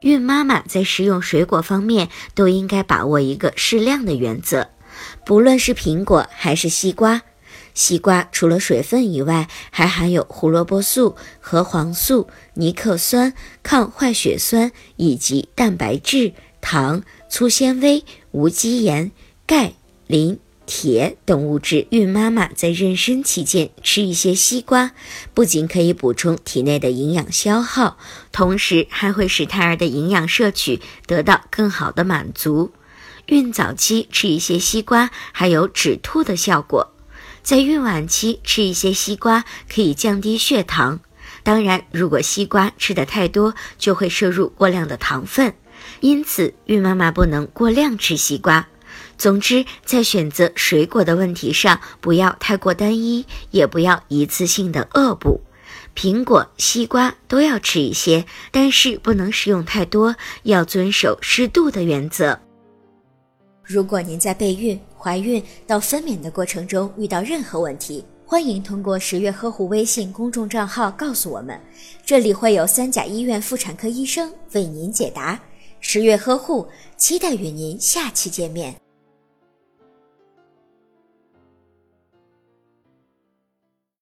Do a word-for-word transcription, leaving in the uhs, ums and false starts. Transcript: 孕妈妈在食用水果方面都应该把握一个适量的原则，不论是苹果还是西瓜。西瓜除了水分以外，还含有胡萝卜素、核黄素、尼克酸、抗坏血酸以及蛋白质、糖、粗纤维、无机盐、钙、磷、铁等物质。孕妈妈在妊娠期间吃一些西瓜，不仅可以补充体内的营养消耗，同时还会使胎儿的营养摄取得到更好的满足。孕早期吃一些西瓜还有止吐的效果，在孕晚期吃一些西瓜可以降低血糖。当然，如果西瓜吃得太多，就会摄入过量的糖分，因此孕妈妈不能过量吃西瓜。总之，在选择水果的问题上，不要太过单一，也不要一次性的恶补。苹果、西瓜都要吃一些，但是不能食用太多，要遵守适度的原则。如果您在备孕、怀孕到分娩的过程中遇到任何问题，欢迎通过十月呵护微信公众账号告诉我们，这里会有三甲医院妇产科医生为您解答。十月呵护，期待与您下期见面。